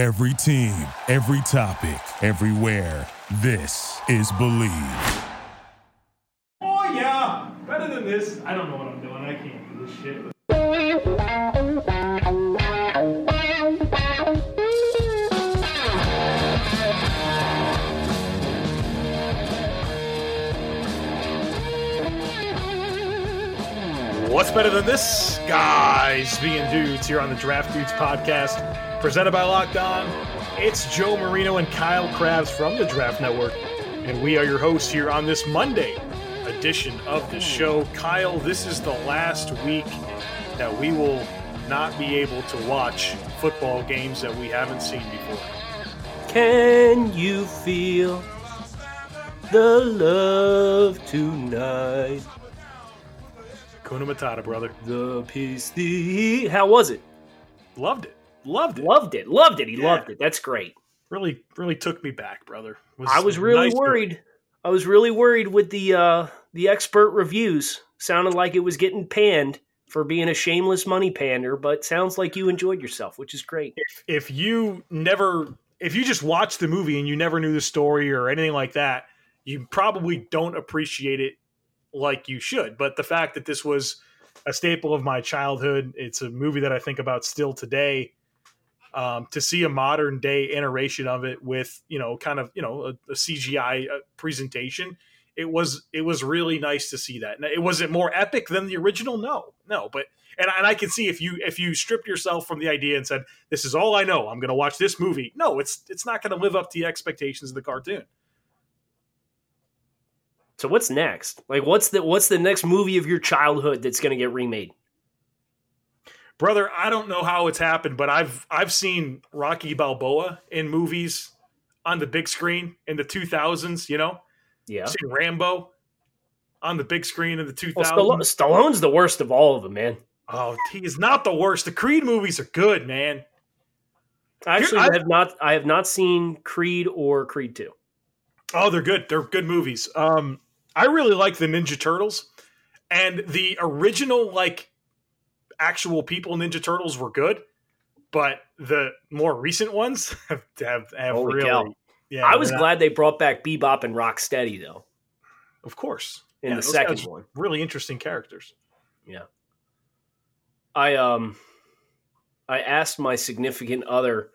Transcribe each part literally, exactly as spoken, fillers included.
Every team, every topic, everywhere. This is Believe. Oh, yeah. Better than this. I don't know what I'm doing. I can't do this shit. What's better than this? Guys, being dudes here on the Draft Dudes podcast. Presented by Locked On, it's Joe Marino and Kyle Krabs from the Draft Network, and we are your hosts here on this Monday edition of the show. Kyle, this is the last week that we will not be able to watch football games that we haven't seen before. Can you feel the love tonight? Kuna Matata, brother. The peace, the... How was it? Loved it. Loved it. Loved it. Loved it. He yeah. loved it. That's great. Really, really took me back, brother. Was I was really nice worried. To... I was really worried with the uh, the expert reviews. Sounded like it was getting panned for being a shameless money pander, but sounds like you enjoyed yourself, which is great. If, if you never, if you just watched the movie and you never knew the story or anything like that, you probably don't appreciate it like you should. But the fact that this was a staple of my childhood, it's a movie that I think about still today. Um, to see a modern day iteration of it with, you know, kind of, you know, a, a C G I presentation, it was it was really nice to see that. And it wasn't more epic than the original. No, no. But and and I can see if you if you stripped yourself from the idea and said, this is all I know, I'm going to watch this movie. No, it's it's not going to live up to the expectations of the cartoon. So what's next? Like, what's the what's the next movie of your childhood that's going to get remade? Brother, I don't know how it's happened, but I've I've seen Rocky Balboa in movies on the big screen in the two thousands, you know? Yeah. I've seen Rambo on the big screen in the two thousands. Well, Stallone, Stallone's the worst of all of them, man. Oh, he is not the worst. The Creed movies are good, man. Actually, I have not I have not seen Creed or Creed two. Oh, they're good. They're good movies. Um, I really like the Ninja Turtles and the original, like, actual people Ninja Turtles were good, but the more recent ones have, have, have really. Cow. Yeah, I was glad not. They brought back Bebop and Rocksteady, though. Of course, in yeah, the second one, really interesting characters. Yeah, I um, I asked my significant other,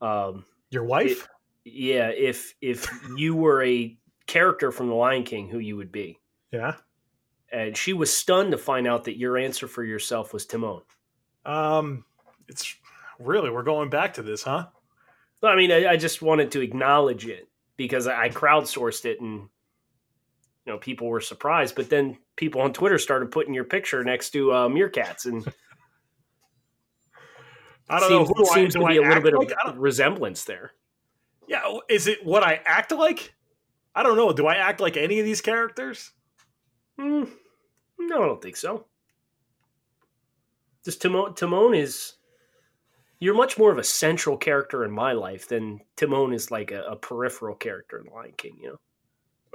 um, your wife, it, yeah, if if you were a character from The Lion King, who you would be, yeah. And she was stunned to find out that your answer for yourself was Timon. Um, it's really, we're going back to this, huh? I mean, I, I just wanted to acknowledge it because I crowdsourced it and, you know, people were surprised, but then people on Twitter started putting your picture next to uh, meerkats and I don't seems, know who it seems I, to be I a little bit like? of resemblance there. Yeah. Is it what I act like? I don't know. Do I act like any of these characters? Mm, no, I don't think so. Just Timon, Timon is... You're much more of a central character in my life than Timon is like a, a peripheral character in Lion King, you know?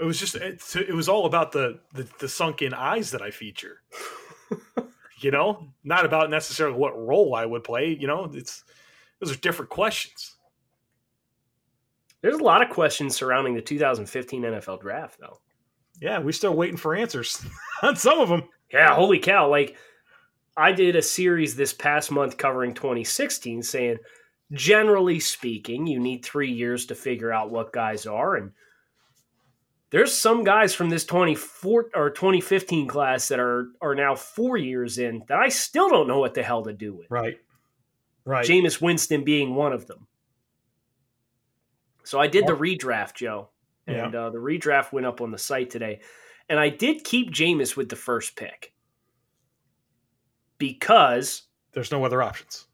It was just... It, it was all about the, the, the sunken eyes that I feature. You know? Not about necessarily what role I would play, you know? It's those are different questions. There's a lot of questions surrounding the two thousand fifteen N F L draft, though. Yeah, we're still waiting for answers on some of them. Yeah, holy cow. Like, I did a series this past month covering twenty sixteen saying, generally speaking, you need three years to figure out what guys are. And there's some guys from this twenty fourteen or twenty fifteen class that are, are now four years in that I still don't know what the hell to do with. Right, right. Jameis Winston being one of them. So I did the redraft, Joe. And yeah. uh, the redraft went up on the site today. And I did keep Jameis with the first pick because... There's no other options.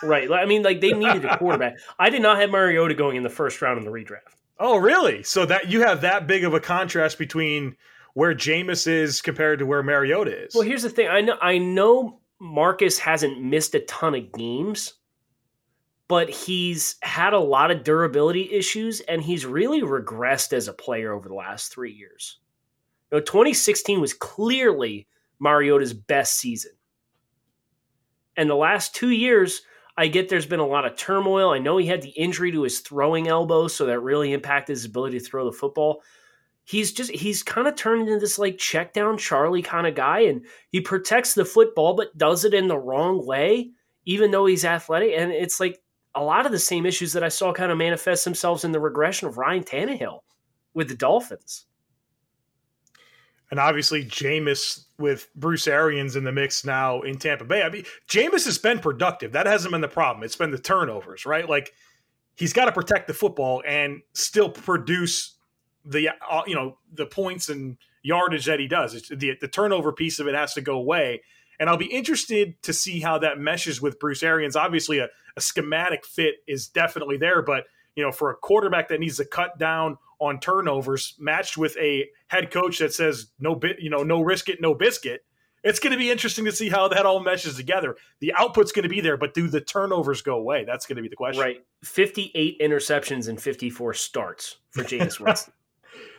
Right. I mean, like, they needed a quarterback. I did not have Mariota going in the first round in the redraft. Oh, really? So that you have that big of a contrast between where Jameis is compared to where Mariota is. Well, here's the thing. I know, I know Marcus hasn't missed a ton of games, but he's had a lot of durability issues, and he's really regressed as a player over the last three years. You know, twenty sixteen was clearly Mariota's best season. And the last two years, I get there's been a lot of turmoil. I know he had the injury to his throwing elbow, so that really impacted his ability to throw the football. He's just, he's kind of turned into this like check down Charlie kind of guy, and he protects the football, but does it in the wrong way, even though he's athletic. And it's like a lot of the same issues that I saw kind of manifest themselves in the regression of Ryan Tannehill with the Dolphins. And obviously Jameis with Bruce Arians in the mix now in Tampa Bay. I mean, Jameis has been productive. That hasn't been the problem. It's been the turnovers, right? Like, he's got to protect the football and still produce the, uh, you know, the points and yardage that he does. It's the, the turnover piece of it has to go away. And I'll be interested to see how that meshes with Bruce Arians. Obviously a, a schematic fit is definitely there, but you know, for a quarterback that needs to cut down on turnovers matched with a head coach that says no bit, you know, no risk it, no biscuit. It's going to be interesting to see how that all meshes together. The output's going to be there, but do the turnovers go away? That's going to be the question. Right. fifty-eight interceptions and fifty-four starts for Jameis Winston.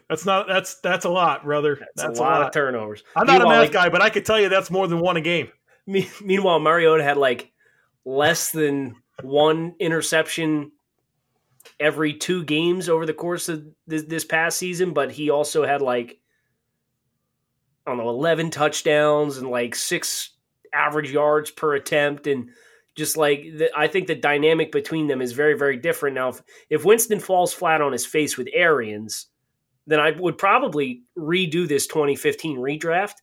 That's not, that's, that's a lot, brother. That's, that's a, lot a lot of turnovers. I'm not meanwhile, a math guy, but I could tell you that's more than one a game. Me- meanwhile, Mariota had like less than one interception every two games over the course of this, this past season, but he also had like, I don't know, eleven touchdowns and like six average yards per attempt. And just like, the, I think the dynamic between them is very, very different. Now, if, if Winston falls flat on his face with Arians, then I would probably redo this twenty fifteen redraft,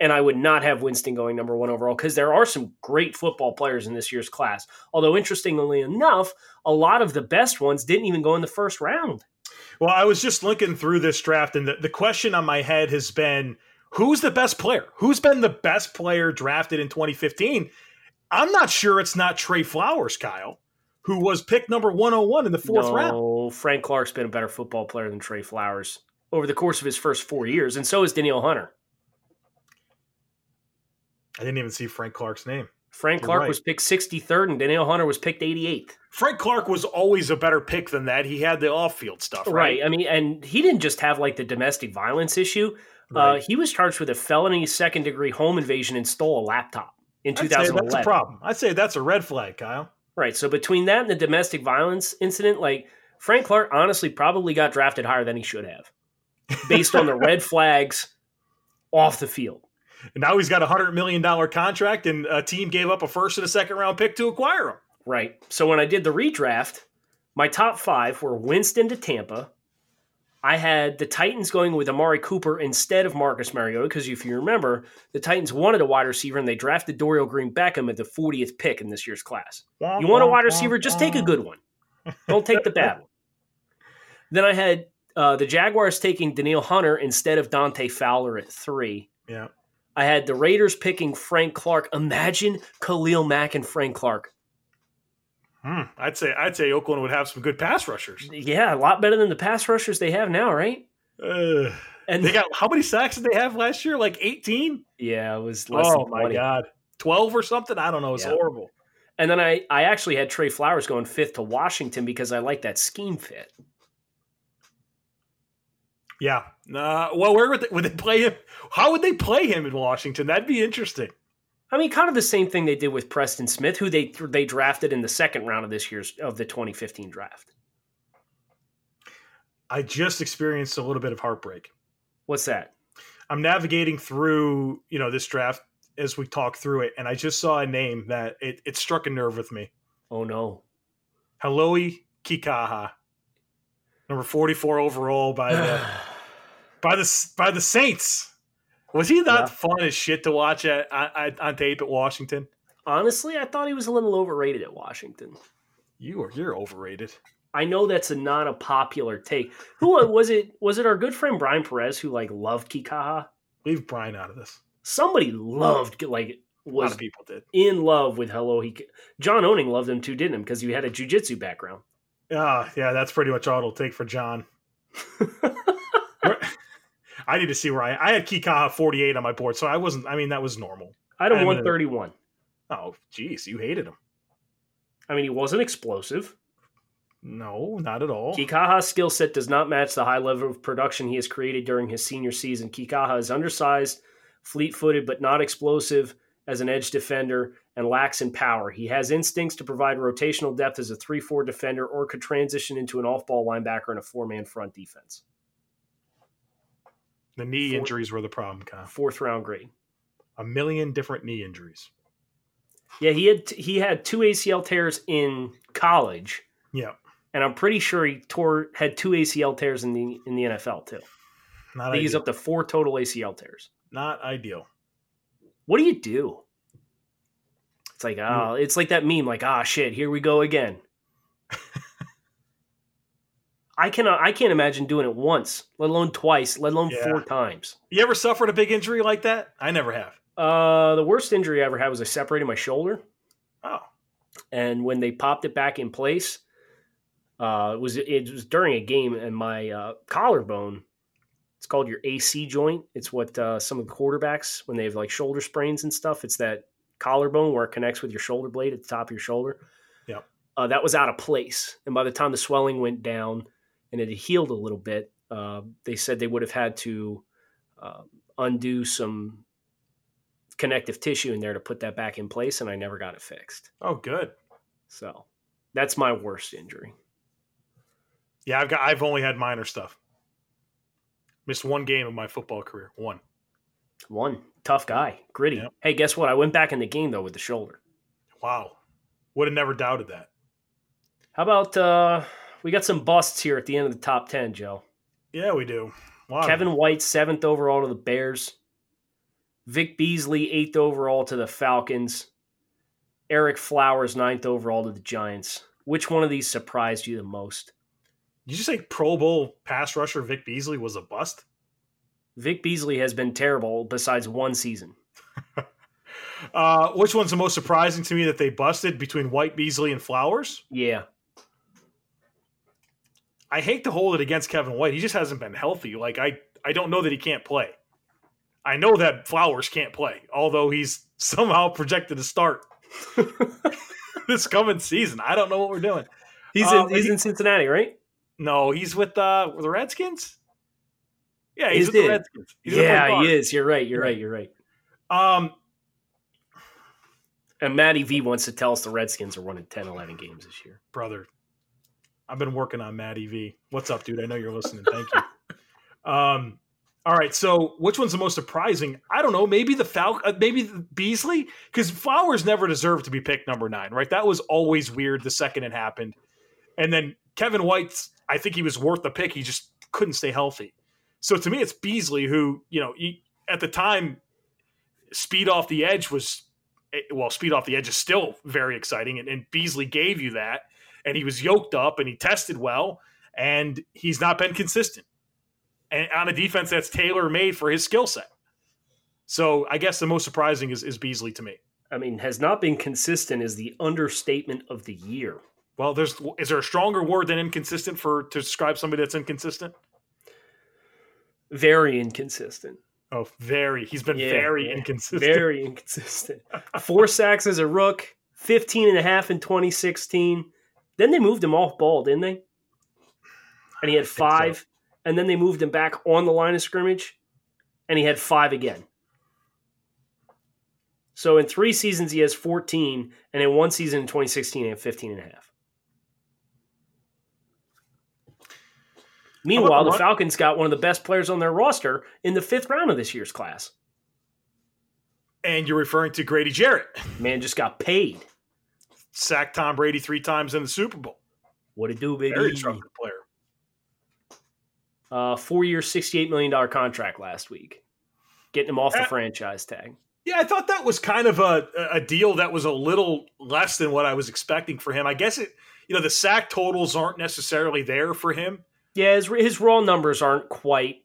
and I would not have Winston going number one overall, because there are some great football players in this year's class. Although, interestingly enough, a lot of the best ones didn't even go in the first round. Well, I was just looking through this draft, and the, the question on my head has been, who's the best player? Who's been the best player drafted in twenty fifteen? I'm not sure it's not Trey Flowers, Kyle, who was picked number one oh one in the fourth no, round. No, Frank Clark's been a better football player than Trey Flowers over the course of his first four years, and so is Danielle Hunter. I didn't even see Frank Clark's name. Frank You're Clark right. was picked sixty-third, and Danielle Hunter was picked eighty-eighth. Frank Clark was always a better pick than that. He had the off-field stuff, right? right. I mean, and he didn't just have, like, the domestic violence issue. Right. Uh, he was charged with a felony second-degree home invasion and stole a laptop in I'd two thousand eleven. Say that's a problem. I'd say that's a red flag, Kyle. Right, so between that and the domestic violence incident, like, Frank Clark honestly probably got drafted higher than he should have, based on the red flags off the field. And now he's got a one hundred million dollars contract, and a team gave up a first and a second round pick to acquire him. Right. So when I did the redraft, my top five were Winston to Tampa. I had the Titans going with Amari Cooper instead of Marcus Mariota, because if you remember, the Titans wanted a wide receiver, and they drafted Dorial Green-Beckham at the fortieth pick in this year's class. You want a wide receiver? Just take a good one. Don't take the bad one. Then I had uh, the Jaguars taking Danielle Hunter instead of Dante Fowler at three. Yeah. I had the Raiders picking Frank Clark. Imagine Khalil Mack and Frank Clark. Hmm. I'd say I'd say Oakland would have some good pass rushers. Yeah, a lot better than the pass rushers they have now, right? Uh, and they got how many sacks did they have last year? Like eighteen? Yeah, it was less oh, than twenty. Oh my god, twelve or something? I don't know. It's yeah. horrible. And then I, I actually had Trey Flowers going fifth to Washington because I like that scheme fit. Yeah. Uh, well, where would they, would they play him? How would they play him in Washington? That'd be interesting. I mean, kind of the same thing they did with Preston Smith, who they they drafted in the second round of this year's of the twenty fifteen draft. I just experienced a little bit of heartbreak. What's that? I'm navigating through, you know, this draft as we talk through it, and I just saw a name that it, it struck a nerve with me. Oh no. Hau'oli Kikaha. Number forty-four overall by the by the by the Saints. Was he not yeah. fun as shit to watch at, at on tape at Washington? Honestly, I thought he was a little overrated at Washington. You are you're overrated. I know that's a, not a popular take. Who was it? Was it our good friend Brian Perez who like loved Kikaha? Leave Brian out of this. Somebody loved like was a lot of people did in love with Hau'oli. John Oening loved him too, didn't him? Because he had a jiu-jitsu background. Oh, yeah, that's pretty much all it'll take for John. I need to see where I I had Kikaha forty-eight on my board, so I wasn't – I mean, that was normal. I had him one thirty-one. Oh, geez, you hated him. I mean, he wasn't explosive. No, not at all. Kikaha's skill set does not match the high level of production he has created during his senior season. Kikaha is undersized, fleet-footed, but not explosive as an edge defender, and lacks in power. He has instincts to provide rotational depth as a three four defender or could transition into an off-ball linebacker in a four-man front defense. The knee fourth, injuries were the problem, Kyle. Fourth round grade. A million different knee injuries. Yeah, he had he had two A C L tears in college. Yeah. And I'm pretty sure he tore had two A C L tears in the in the N F L too. Not I think ideal. He's up to four total A C L tears. Not ideal. What do you do? It's like, oh, mm. it's like that meme, like, ah, shit, here we go again. I cannot, I can't imagine doing it once, let alone twice, let alone yeah. four times. You ever suffered a big injury like that? I never have. Uh, the worst injury I ever had was I separated my shoulder. Oh. And when they popped it back in place, uh, it was it was during a game, and my uh, collarbone, it's called your A C joint. It's what uh, some of the quarterbacks, when they have like shoulder sprains and stuff, it's that collarbone where it connects with your shoulder blade at the top of your shoulder. Yeah. Uh, that was out of place. And by the time the swelling went down, and it healed a little bit, Uh, they said they would have had to uh, undo some connective tissue in there to put that back in place, and I never got it fixed. Oh, good. So that's my worst injury. Yeah, I've got. I've only had minor stuff. Missed one game of my football career. One. One. Tough guy. Gritty. Yep. Hey, guess what? I went back in the game, though, with the shoulder. Wow. Would have never doubted that. How about... Uh, we got some busts here at the end of the top ten, Joe. Yeah, we do. Wow. Kevin White, seventh overall to the Bears. Vic Beasley, eighth overall to the Falcons. Eric Flowers, ninth overall to the Giants. Which one of these surprised you the most? Did you say Pro Bowl pass rusher Vic Beasley was a bust? Vic Beasley has been terrible besides one season. uh, which one's the most surprising to me that they busted between White, Beasley, and Flowers? Yeah. I hate to hold it against Kevin White. He just hasn't been healthy. Like, I, I don't know that he can't play. I know that Flowers can't play, although he's somehow projected to start this coming season. I don't know what we're doing. He's in, um, he's he, in Cincinnati, right? No, he's with uh, the Redskins. Yeah, he's, he's with did. the Redskins. He's yeah, he is. You're right. You're right. You're right. Um, And Matty V wants to tell us the Redskins are winning ten, eleven games this year. Brother. I've been working on Matty V. What's up, dude? I know you're listening. Thank you. Um, all right. So which one's the most surprising? I don't know. Maybe the Fal- uh, maybe the Beasley, because Flowers never deserved to be picked number nine, right? That was always weird the second it happened. And then Kevin White's, I think he was worth the pick. He just couldn't stay healthy. So to me, it's Beasley who, you know, he, at the time, speed off the edge was, well, speed off the edge is still very exciting. And, and Beasley gave you that. And he was yoked up and he tested well, and he's not been consistent. And on a defense that's tailor-made for his skill set. So I guess the most surprising is, is Beasley to me. I mean, has not been consistent is the understatement of the year. Well, there's is there a stronger word than inconsistent for to describe somebody that's inconsistent? Very inconsistent. Oh, very. He's been yeah, very yeah. inconsistent. Very inconsistent. Four sacks as a rook, fifteen and a half in twenty sixteen. Then they moved him off ball, didn't they? And he had five. So. And then they moved him back on the line of scrimmage, and he had five again. So in three seasons, he has fourteen, and in one season in twenty sixteen, he had fifteen and a half. Meanwhile, the Falcons got one of the best players on their roster in the fifth round of this year's class. And you're referring to Grady Jarrett. Man just got paid. Sacked Tom Brady three times in the Super Bowl. What it do, baby? Very disruptive player. Uh, four-year, sixty-eight million dollars contract last week. Getting him off yeah. the franchise tag. Yeah, I thought that was kind of a, a deal that was a little less than what I was expecting for him. I guess it, you know, the sack totals aren't necessarily there for him. Yeah, his, his raw numbers aren't quite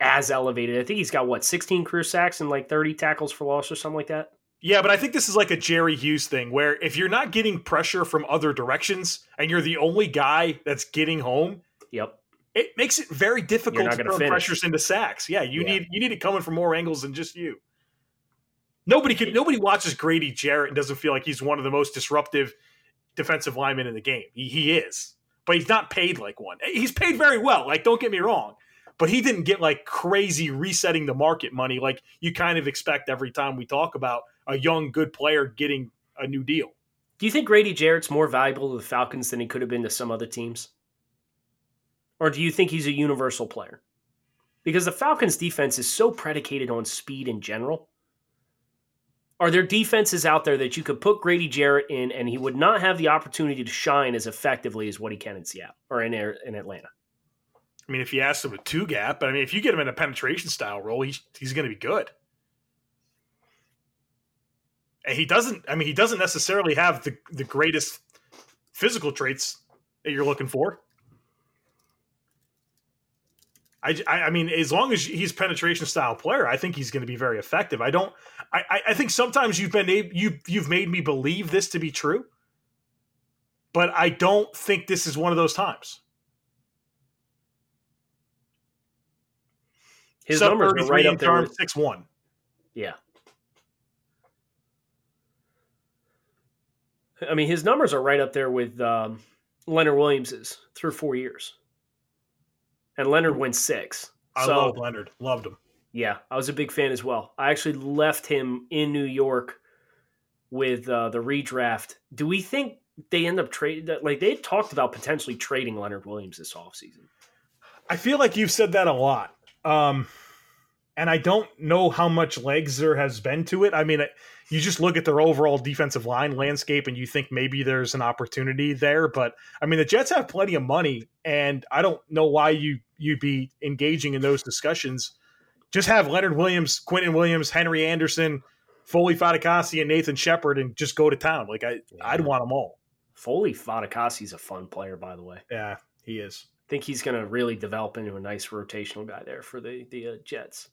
as elevated. I think he's got, what, sixteen career sacks and like thirty tackles for loss or something like that? Yeah, but I think this is like a Jerry Hughes thing where if you're not getting pressure from other directions and you're the only guy that's getting home, yep, it makes it very difficult to turn pressures into sacks. Yeah, you yeah. need you need it coming from more angles than just you. Nobody could nobody watches Grady Jarrett and doesn't feel like he's one of the most disruptive defensive linemen in the game. He, he is, but he's not paid like one. He's paid very well. Like, don't get me wrong. But he didn't get like crazy resetting the market money like you kind of expect every time we talk about a young, good player getting a new deal. Do you think Grady Jarrett's more valuable to the Falcons than he could have been to some other teams? Or do you think he's a universal player? Because the Falcons' defense is so predicated on speed in general. Are there defenses out there that you could put Grady Jarrett in and he would not have the opportunity to shine as effectively as what he can in Seattle or in, in Atlanta? I mean, if you ask him a two gap, but I mean, if you get him in a penetration style role, he's, he's going to be good. And he doesn't, I mean, he doesn't necessarily have the, the greatest physical traits that you're looking for. I, I mean, as long as he's penetration style player, I think he's going to be very effective. I don't, I, I think sometimes you've been, you you've made me believe this to be true, but I don't think this is one of those times. His Sub numbers are right up there. With... six one Yeah. I mean, his numbers are right up there with um, Leonard Williams's through four years. And Leonard went six. I so, love Leonard. Loved him. Yeah, I was a big fan as well. I actually left him in New York with uh, the redraft. Do we think they end up trading? Like, they talked about potentially trading Leonard Williams this offseason. I feel like you've said that a lot. Um, and I don't know how much legs there has been to it. I mean, you just look at their overall defensive line landscape and you think maybe there's an opportunity there. But, I mean, the Jets have plenty of money, and I don't know why you, you'd be engaging in those discussions. Just have Leonard Williams, Quentin Williams, Henry Anderson, Foley Fadakasi, and Nathan Shepard and just go to town. Like, I, yeah. I'd want them all. Foley Fadakasi is a fun player, by the way. Yeah, he is. I think he's going to really develop into a nice rotational guy there for the, the uh, Jets.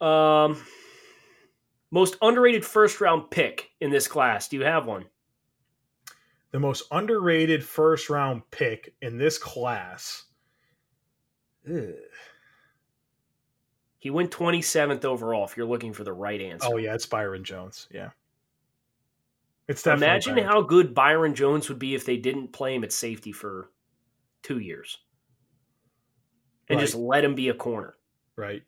Um, most underrated first-round pick in this class. Do you have one? The most underrated first-round pick in this class. Ugh. He went twenty-seventh overall if you're looking for the right answer. Oh, yeah, it's Byron Jones. Yeah. It's definitely Imagine Byron. How good Byron Jones would be if they didn't play him at safety for two years and right. just let him be a corner. Right.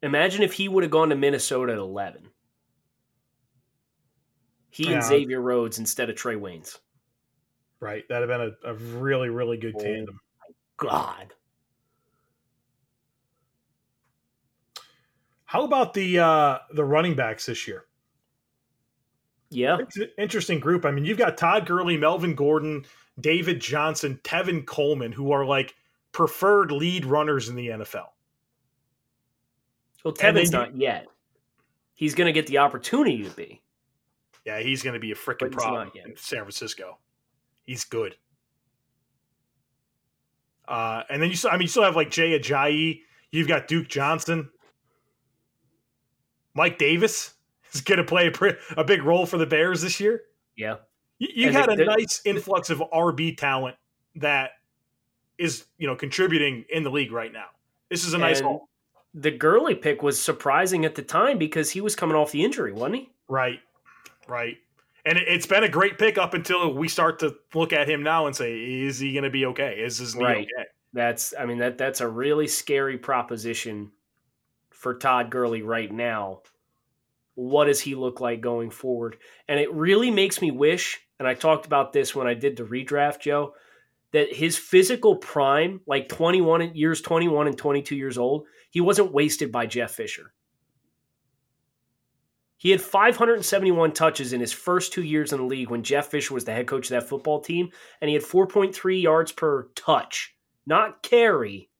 Imagine if he would have gone to Minnesota at eleven. He yeah. and Xavier Rhodes instead of Trey Waynes. Right. That'd have been a, a really, really good oh tandem. My God. How about the, uh, the running backs this year? Yeah. It's an interesting group. I mean, you've got Todd Gurley, Melvin Gordon, David Johnson, Tevin Coleman, who are like preferred lead runners in the N F L. Well, Tevin's not yet. He's going to get the opportunity to be. Yeah, he's going to be a freaking problem in San Francisco. He's good. Uh, and then you still, I mean, you still have like Jay Ajayi. You've got Duke Johnson. Mike Davis is going to play a, a big role for the Bears this year. Yeah. You, you had a nice influx of R B talent that is, you know, contributing in the league right now. This is a nice haul. The Gurley pick was surprising at the time because he was coming off the injury, wasn't he? Right, right. And it's been a great pick up until we start to look at him now and say, is he going to be okay? Is his knee right. okay? That's, I mean, that that's a really scary proposition for Todd Gurley right now. What does he look like going forward? And it really makes me wish, and I talked about this when I did the redraft, Joe, that his physical prime, like twenty-one years, twenty-one and twenty-two years old, he wasn't wasted by Jeff Fisher. He had five hundred seventy-one touches in his first two years in the league when Jeff Fisher was the head coach of that football team, and he had four point three yards per touch, not carry,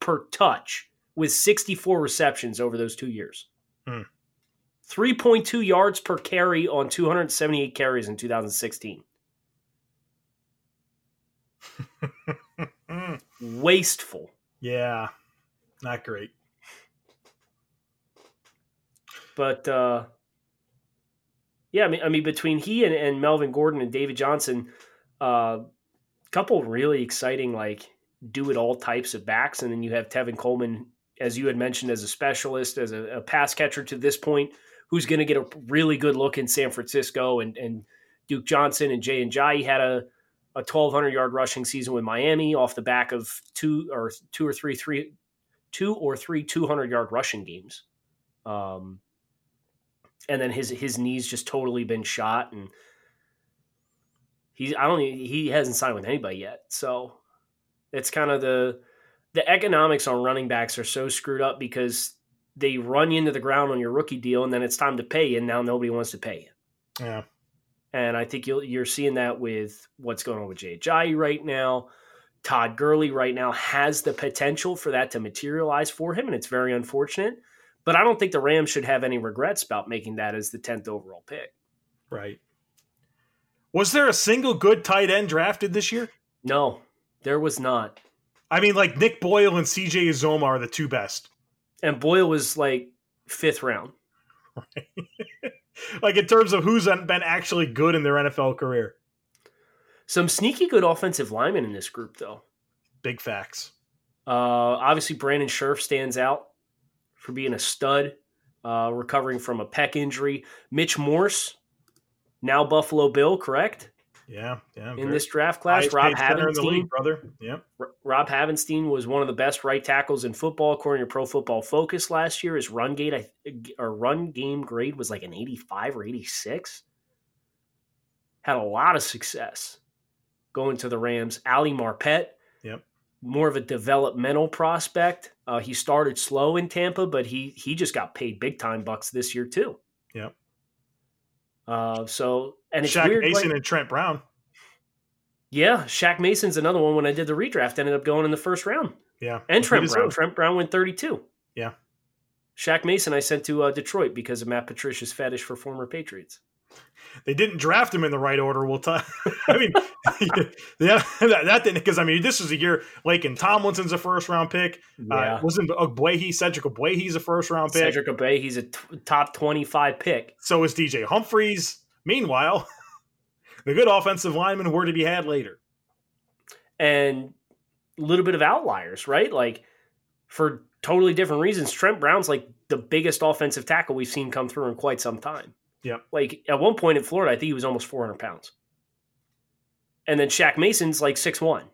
per touch, with sixty-four receptions over those two years. Hmm. three point two yards per carry on two hundred seventy-eight carries in two thousand sixteen. Wasteful. Yeah. Not great. But uh, yeah, I mean I mean between he and, and Melvin Gordon and David Johnson, a uh, couple really exciting like do it all types of backs, and then you have Tevin Coleman, as you had mentioned, as a specialist, as a, a pass catcher to this point, who's gonna get a really good look in San Francisco, and, and Duke Johnson and Jay and Jai had a a twelve hundred yard rushing season with Miami off the back of two or two or three, three, two or three two hundred yard rushing games Um, and then his his knee's just totally been shot, and he I don't he hasn't signed with anybody yet. So it's kind of the the economics on running backs are so screwed up because they run you into the ground on your rookie deal, and then it's time to pay you, and now nobody wants to pay you. Yeah. And I think you'll, you're seeing that with what's going on with Jay Ajayi right now. Todd Gurley right now has the potential for that to materialize for him, and it's very unfortunate. But I don't think the Rams should have any regrets about making that as the tenth overall pick. Right. Was there a single good tight end drafted this year? No, there was not. I mean, like Nick Boyle and C J Uzomah are the two best. And Boyle was like fifth round. Right. Like in terms of who's been actually good in their N F L career. Some sneaky good offensive linemen in this group, though. Big facts. Uh, obviously, Brandon Scherf stands out for being a stud, uh, recovering from a pec injury. Mitch Morse, now Buffalo Bill, correct? Yeah, yeah. In very, this draft class, Rob Havenstein, league, brother. Yeah. R- Rob Havenstein was one of the best right tackles in football, according to Pro Football Focus last year. His run gate, I, or run game grade was like an eighty-five or eighty-six. Had a lot of success going to the Rams. Ali Marpet, yep, more of a developmental prospect. Uh, he started slow in Tampa, but he he just got paid big time bucks this year too. Yep. Uh, so. And it's Shaq weird, Mason like, and Trent Brown. Yeah, Shaq Mason's another one. When I did the redraft, ended up going in the first round. Yeah, and Trent Brown. Trent Brown went thirty-two. Yeah, Shaq Mason I sent to uh, Detroit because of Matt Patricia's fetish for former Patriots. They didn't draft him in the right order. We'll tell. I mean, yeah, that, that didn't because I mean this is a year. Lakin and Tomlinson's a first round pick. Yeah. Uh, wasn't Ogbuehi Cedric Ogbuehi's a first round pick? Cedric Ogbuehi's a t- top twenty-five pick. So is D J Humphreys. Meanwhile, the good offensive linemen were to be had later. And a little bit of outliers, right? Like, for totally different reasons, Trent Brown's like the biggest offensive tackle we've seen come through in quite some time. Yeah. Like, at one point in Florida, I think he was almost four hundred pounds. And then Shaq Mason's like six foot one.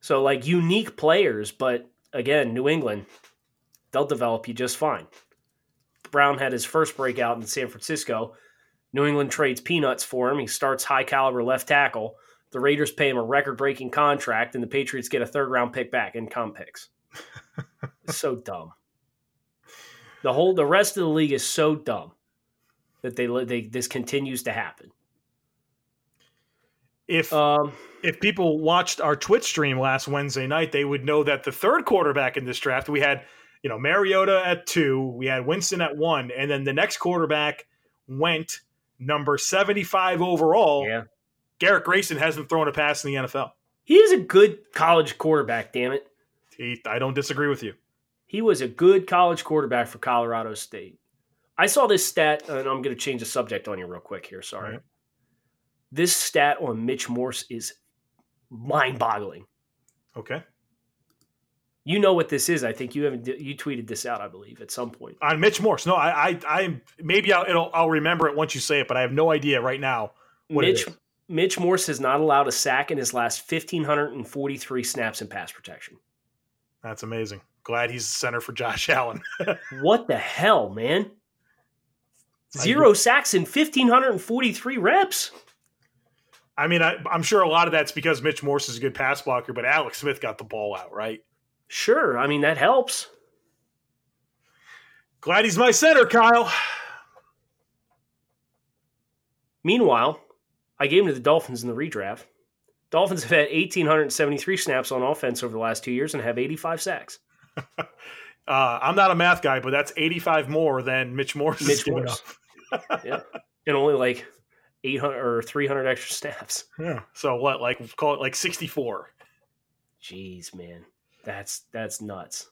So, like, unique players, but again, New England, they'll develop you just fine. Brown had his first breakout in San Francisco. New England trades peanuts for him. He starts high-caliber left tackle. The Raiders pay him a record-breaking contract, and the Patriots get a third-round pick back in comp picks. It's so dumb. The whole, the rest of the league is so dumb that they they this continues to happen. If um, if people watched our Twitch stream last Wednesday night, they would know that the third quarterback in this draft we had. You know, Mariota at two, we had Winston at one, and then the next quarterback went number seventy-five overall. Yeah. Garrett Grayson hasn't thrown a pass in the N F L. He is a good college quarterback, damn it. He, I don't disagree with you. He was a good college quarterback for Colorado State. I saw this stat, and I'm going to change the subject on you real quick here, sorry. Right. This stat on Mitch Morse is mind-boggling. Okay. You know what this is? I think you haven't. You tweeted this out, I believe, at some point on Mitch Morse. No, I, I, I maybe I'll, it'll, I'll remember it once you say it, but I have no idea right now what Mitch, it is. Mitch Morse has not allowed a sack in his last one thousand five hundred forty-three snaps in pass protection. That's amazing. Glad he's the center for Josh Allen. What the hell, man? Zero sacks in one thousand five hundred forty-three reps. I mean, I, I'm sure a lot of that's because Mitch Morse is a good pass blocker, but Alex Smith got the ball out, right? Sure. I mean, that helps. Glad he's my center, Kyle. Meanwhile, I gave him to the Dolphins in the redraft. Dolphins have had one thousand eight hundred seventy-three snaps on offense over the last two years and have eighty-five sacks. uh, I'm not a math guy, but that's eighty-five more than Mitch Morse. Mitch Morse. Yeah. And only like eight hundred or three hundred extra snaps. Yeah. So what, like call it like sixty-four. Jeez, man. That's that's nuts.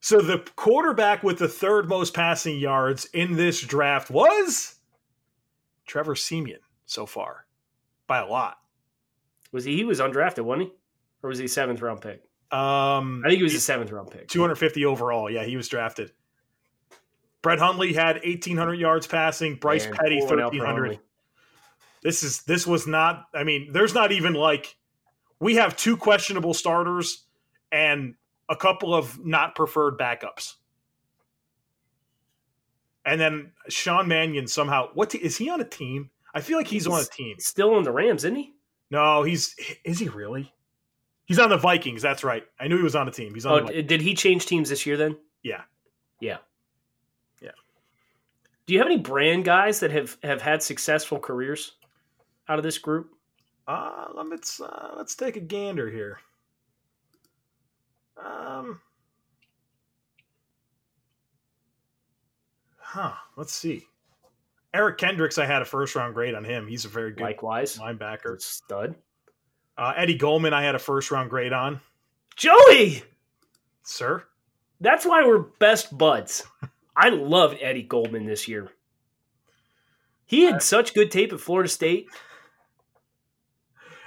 So the quarterback with the third most passing yards in this draft was Trevor Siemian so far, by a lot. Was he? He was undrafted, wasn't he? Or was he a seventh round pick? Um, I think he was a seventh round pick. two hundred fifty overall. Yeah, he was drafted. Brett Hundley had eighteen hundred yards passing. Bryce Man, Petty thirteen hundred. This is this was not. I mean, there's not even like. We have two questionable starters, and a couple of not preferred backups. And then Sean Mannion somehow, what t- is he on a team? I feel like he's, he's on a team. Still on the Rams, isn't he? No, he's, is he really? He's on the Vikings. That's right. I knew he was on a team. He's on. Oh, the did he change teams this year then? Yeah. Yeah. Yeah. Do you have any brand guys that have, have had successful careers out of this group? Uh, let's, uh, let's take a gander here. Um, huh, let's see. Eric Kendricks, I had a first-round grade on him. He's a very good Likewise. linebacker. Stud. Uh, Eddie Goldman, I had a first-round grade on. Joey! Sir? That's why we're best buds. I loved Eddie Goldman this year. He had uh, such good tape at Florida State.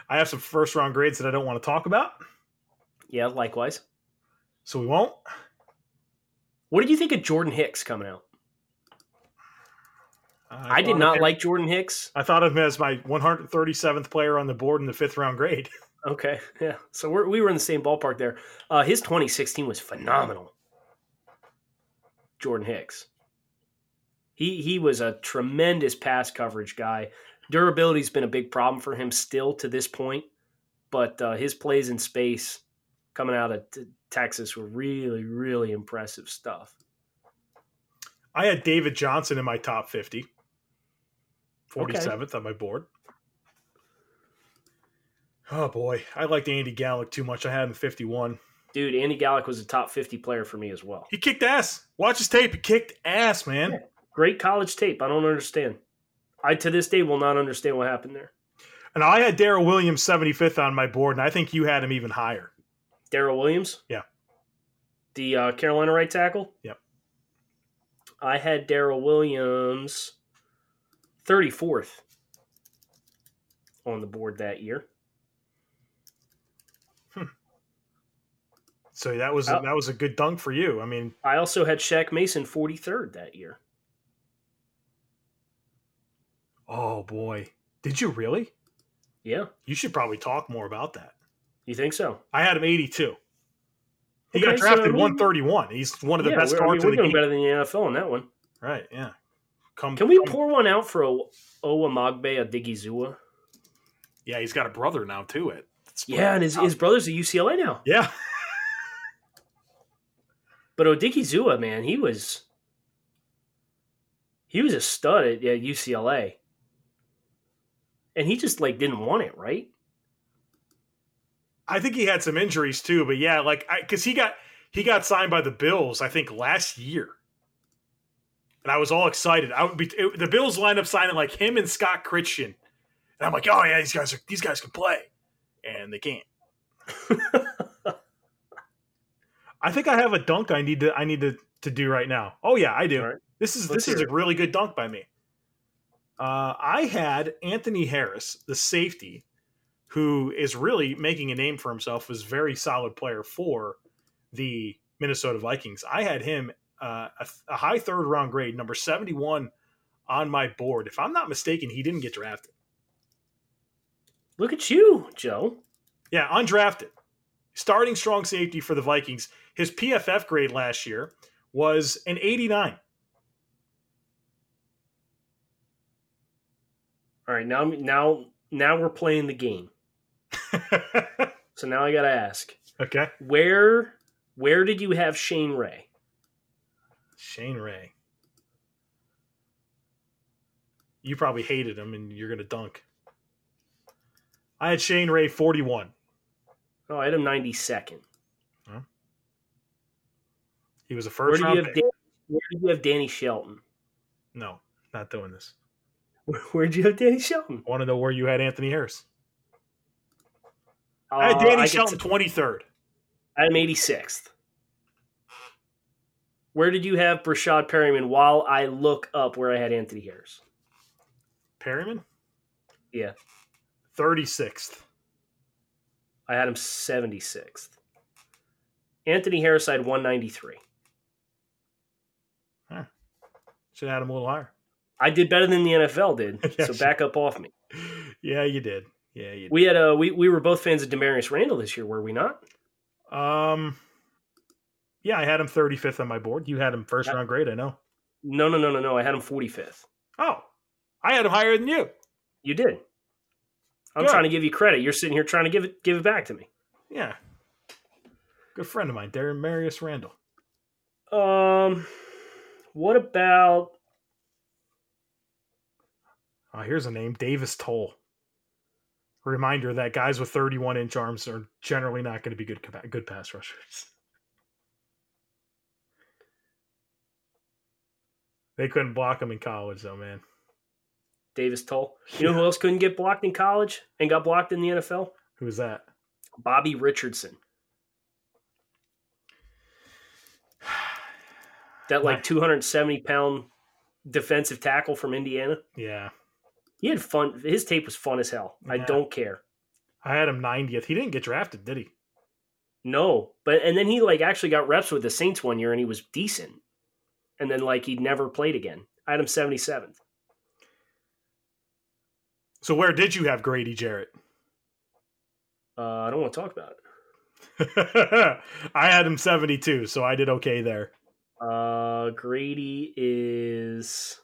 I have some first-round grades that I don't want to talk about. Yeah, likewise. So we won't. What did you think of Jordan Hicks coming out? I, I did not him, like Jordan Hicks. I thought of him as my one hundred thirty-seventh player on the board in the fifth round grade. Okay, yeah. So we're, we were in the same ballpark there. Uh, his twenty sixteen was phenomenal. Jordan Hicks. He he was a tremendous pass coverage guy. Durability's been a big problem for him still to this point, but uh, his plays in space coming out of t- Texas were really, really impressive stuff. I had David Johnson in my top fifty. forty-seventh okay. on my board. Oh, boy. I liked Andy Gallick too much. I had him fifty-one. Dude, Andy Gallick was a top fifty player for me as well. He kicked ass. Watch his tape. He kicked ass, man. Yeah. Great college tape. I don't understand. I, to this day, will not understand what happened there. And I had Darrell Williams seventy-fifth on my board, and I think you had him even higher. Darrell Williams? Yeah. The uh, Carolina right tackle? Yep. I had Darrell Williams thirty-fourth on the board that year. Hmm. So that was a, that was a good dunk for you. I mean, I also had Shaq Mason forty-third that year. Oh boy, did you really? Yeah. You should probably talk more about that. You think so? I had him eighty-two. He okay, got drafted so, I mean, one thirty-one. He's one of the yeah, best guards in the game. We're doing better than the N F L on that one. Right, yeah. Come, Can we come. pour one out for Owamagbe Adigizua? Yeah, he's got a brother now, too. It. Yeah, and his, his brother's at U C L A now. Yeah. But Odigizua, man, he was he was a stud at, at U C L A. And he just, like, didn't want it, right? I think he had some injuries too, but yeah, like I, cause he got, he got signed by the Bills, I think last year. And I was all excited. I would be, it, the Bills lined up signing like him and Scott Christian. And I'm like, oh yeah, these guys are, these guys can play and they can't. I think I have a dunk I need to, I need to, to do right now. Oh yeah, I do. Right. This is, Let's this is it. a really good dunk by me. Uh, I had Anthony Harris, the safety, who is really making a name for himself, was a very solid player for the Minnesota Vikings. I had him uh, a, a high third-round grade, number seventy-one on my board. If I'm not mistaken, he didn't get drafted. Look at you, Joe. Yeah, undrafted. Starting strong safety for the Vikings. His P F F grade last year was an eighty-nine. All right, now now now we're playing the game. So now I got to ask. Okay. Where where did you have Shane Ray? Shane Ray. You probably hated him and you're going to dunk. I had Shane Ray forty-one. Oh, I had him ninety-second. Huh? He was a first round pick. Dan- where did you have Danny Shelton? No, not doing this. Where did you have Danny Shelton? I want to know where you had Anthony Harris. I had Danny uh, I Shelton twenty-third. I had him eighty-sixth. Where did you have Brashad Perryman while I look up where I had Anthony Harris? Perryman? Yeah. thirty-sixth. I had him seventy-sixth. Anthony Harris, I had one ninety-three. Huh. Should have had him a little higher. I did better than the N F L did, so back up off me. Yeah, you did. Yeah, you did. We had a we, we were both fans of Demarius Randall this year, were we not? Um, Yeah, I had him thirty-fifth on my board. You had him first yeah. round grade, I know. No, no, no, no, no. I had him forty-fifth. Oh, I had him higher than you. You did. I'm Good. trying to give you credit. You're sitting here trying to give it give it back to me. Yeah. Good friend of mine, Darren Marius Randall. Um, what about... Oh, here's a name, Davis Toll. Reminder that guys with thirty-one inch arms are generally not going to be good good pass rushers. They couldn't block him in college, though, man. Davis Toll. You yeah. know who else couldn't get blocked in college and got blocked in the N F L? Who was that? Bobby Richardson. That, like, two hundred seventy pound defensive tackle from Indiana. Yeah. He had fun. His tape was fun as hell. Yeah. I don't care. I had him ninetieth. He didn't get drafted, did he? No. But and then he like actually got reps with the Saints one year and he was decent. And then like he never played again. I had him seventy-seventh. So where did you have Grady Jarrett? Uh, I don't want to talk about it. I had him seventy-two, so I did okay there. Uh, Grady is...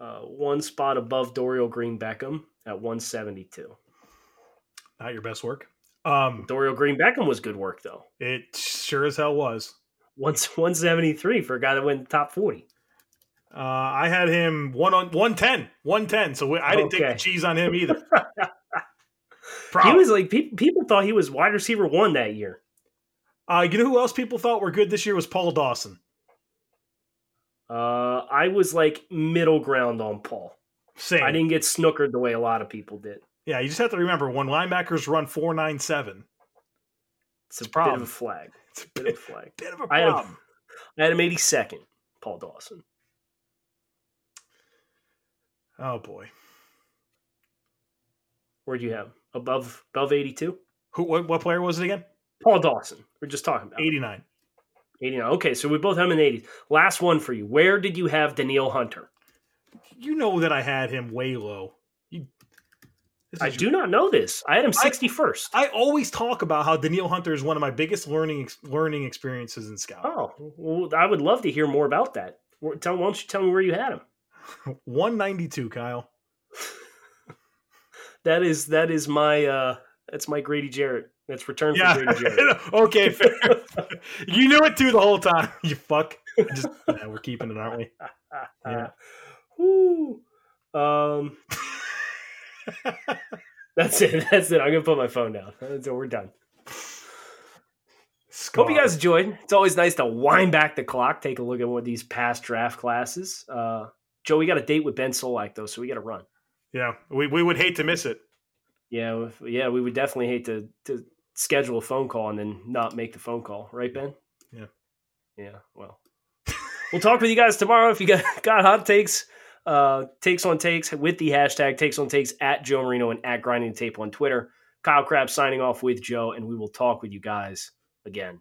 Uh, one spot above Dorial Green-Beckham at one seventy-two. Not your best work. Um, Dorial Green-Beckham was good work, though. It sure as hell was. one seventy-three for a guy that went in the top forty. Uh, I had him one on one ten. one ten, so we, I didn't okay. take the cheese on him either. He was like people, people thought he was wide receiver one that year. Uh, you know who else people thought were good this year was Paul Dawson. Uh, I was like middle ground on Paul. Same. I didn't get snookered the way a lot of people did. Yeah, you just have to remember when linebackers run four nine seven. It's a problem. Bit of a flag. It's a bit of a flag. Bit of a problem. I had him eighty second, Paul Dawson. Oh boy, where'd you have above above eighty two? Who? What, what player was it again? Paul Dawson. We're just talking about eighty nine. eighty-nine. Okay, so we both have him in the eighties. Last one for you. Where did you have Danielle Hunter? You know that I had him way low. You, I do your... not know this. I had him sixty-first. I, I always talk about how Danielle Hunter is one of my biggest learning learning experiences in scouting. Oh, well, I would love to hear more about that. Tell, why don't you tell me where you had him? one ninety-two, Kyle. that is that is my uh, that's my Grady Jarrett. That's return for yeah. Grady Jarrett. Okay, fair. You knew it too the whole time, you fuck. Just, yeah, we're keeping it, aren't we? Yeah. Woo. Um, that's it. That's it. I'm going to put my phone down. So we're done. Scott. Hope you guys enjoyed. It's always nice to wind back the clock, take a look at one of these past draft classes. Uh, Joe, we got a date with Ben Solak, though, so we got to run. Yeah, we, we would hate to miss it. Yeah, yeah, we would definitely hate to, to schedule a phone call and then not make the phone call. Right, Ben? Yeah. Yeah, well. We'll talk with you guys tomorrow. If you got, got hot takes, uh, takes on takes with the hashtag takes on takes at Joe Marino and at Grinding the Tape on Twitter. Kyle Krabs signing off with Joe, and we will talk with you guys again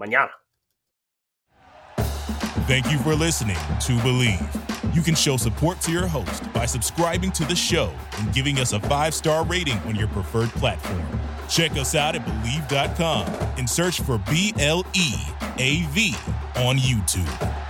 mañana. Thank you for listening to Believe. You can show support to your host by subscribing to the show and giving us a five-star rating on your preferred platform. Check us out at Believe dot com and search for B L E A V on YouTube.